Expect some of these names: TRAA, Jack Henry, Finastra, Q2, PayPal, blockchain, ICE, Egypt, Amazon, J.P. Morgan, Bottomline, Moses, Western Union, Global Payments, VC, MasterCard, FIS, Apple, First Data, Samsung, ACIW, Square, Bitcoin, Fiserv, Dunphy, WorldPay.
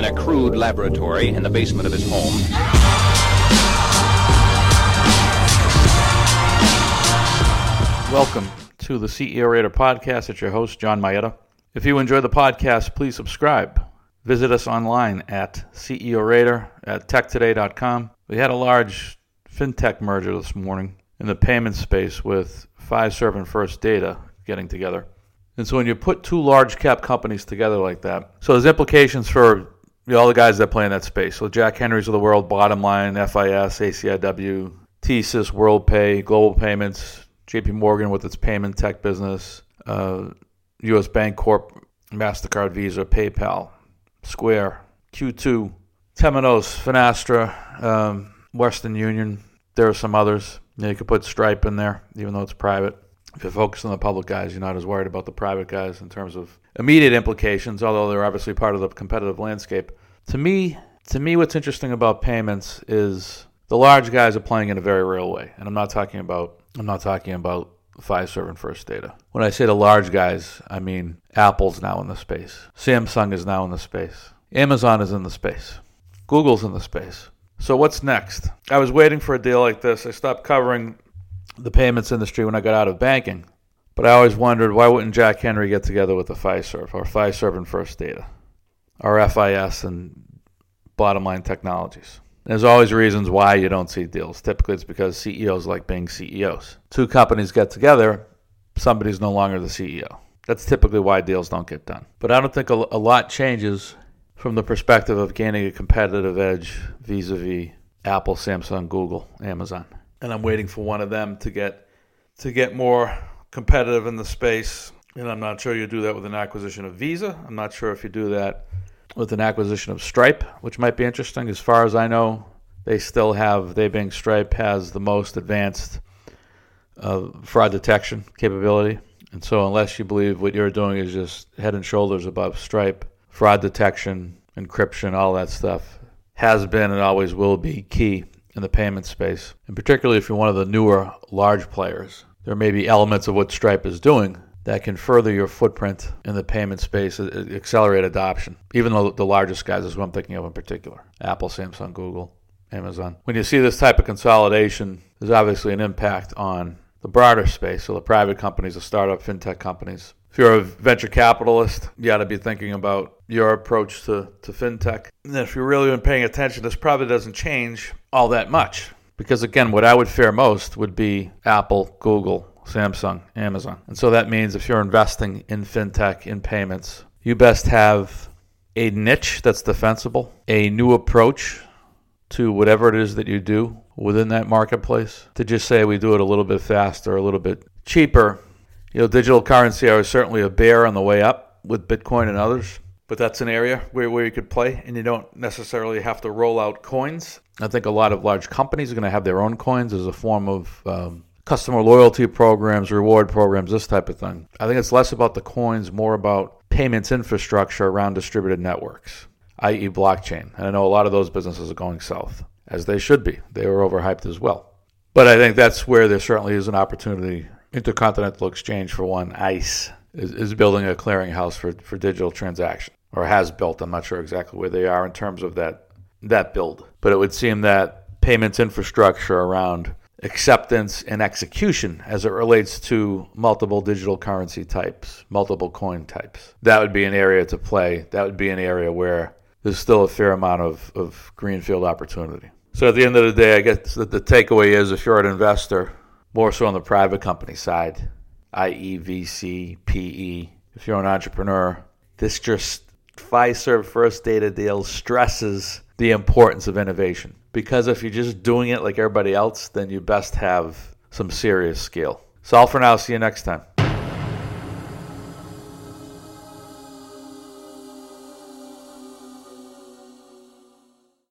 in a crude laboratory in the basement of his home. Welcome to the CEO Raider podcast. It's your host, John Maeda. If you enjoy the podcast, please subscribe. Visit us online at CEO Raider at techtoday.com. We had a large fintech merger this morning in the payment space with Fiserv and First Data getting together. And so when you put two large cap companies together like that, so there's implications for all the guys that play in that space. So Jack Henry's of the world, Bottomline, FIS, ACIW, TSYS, WorldPay, Global Payments, J.P. Morgan with its payment tech business, U.S. Bank Corp, MasterCard, Visa, PayPal, Square, Q2, Temenos, Finastra, Western Union. There are some others. You could put Stripe in there, even though it's private. If you're focused on the public guys, you're not as worried about the private guys in terms of immediate implications, although they're obviously part of the competitive landscape. To me, what's interesting about payments is the large guys are playing in a very real way, and I'm not talking about Fiserv and First Data. When I say the large guys, I mean Apple's now in the space. Samsung is now in the space. Amazon is in the space. Google's in the space. So what's next? I was waiting for a deal like this. I stopped covering the payments industry when I got out of banking, but I always wondered, why wouldn't Jack Henry get together with the Fiserv, or Fiserv and First Data, or FIS and Bottomline Technologies? There's always reasons why you don't see deals. Typically, it's because CEOs like being CEOs. Two companies get together, somebody's no longer the CEO. That's typically why deals don't get done. But I don't think a lot changes from the perspective of gaining a competitive edge vis-a-vis Apple, Samsung, Google, Amazon. And I'm waiting for one of them to get more competitive in the space. And I'm not sure you do that with an acquisition of Visa. I'm not sure if you do that with an acquisition of Stripe, which might be interesting. As far as I know, Stripe has the most advanced fraud detection capability. And so unless you believe what you're doing is just head and shoulders above Stripe, fraud detection, encryption, all that stuff has been and always will be key in the payment space. And particularly if you're one of the newer large players, there may be elements of what Stripe is doing that can further your footprint in the payment space, accelerate adoption, even though the largest guys is what I'm thinking of in particular, Apple, Samsung, Google, Amazon. When you see this type of consolidation, there's obviously an impact on the broader space, so the private companies, the startup fintech companies. If you're a venture capitalist, you ought to be thinking about your approach to fintech. And if you're really been paying attention, this probably doesn't change all that much. Because again, what I would fear most would be Apple, Google, Samsung, Amazon. And so that means if you're investing in fintech, in payments, you best have a niche that's defensible, a new approach to whatever it is that you do within that marketplace. To just say we do it a little bit faster, a little bit cheaper. You know, digital currency is certainly a bear on the way up with Bitcoin and others, but that's an area where you could play, and you don't necessarily have to roll out coins. I think a lot of large companies are going to have their own coins as a form of customer loyalty programs, reward programs, this type of thing. I think it's less about the coins, more about payments infrastructure around distributed networks, i.e. blockchain. And I know a lot of those businesses are going south, as they should be. They were overhyped as well. But I think that's where there certainly is an opportunity. Intercontinental Exchange, for one, ICE, is building a clearinghouse for digital transactions, or has built. I'm not sure exactly where they are in terms of that build. But it would seem that payments infrastructure around acceptance and execution as it relates to multiple digital currency types, multiple coin types. That would be an area to play. That would be an area where there's still a fair amount of greenfield opportunity. So at the end of the day, I guess that the takeaway is, if you're an investor, more so on the private company side, i.e. VC, PE, if you're an entrepreneur, this just Fiserv First Data deal stresses the importance of innovation. Because if you're just doing it like everybody else, then you best have some serious skill. It's all for now. See you next time.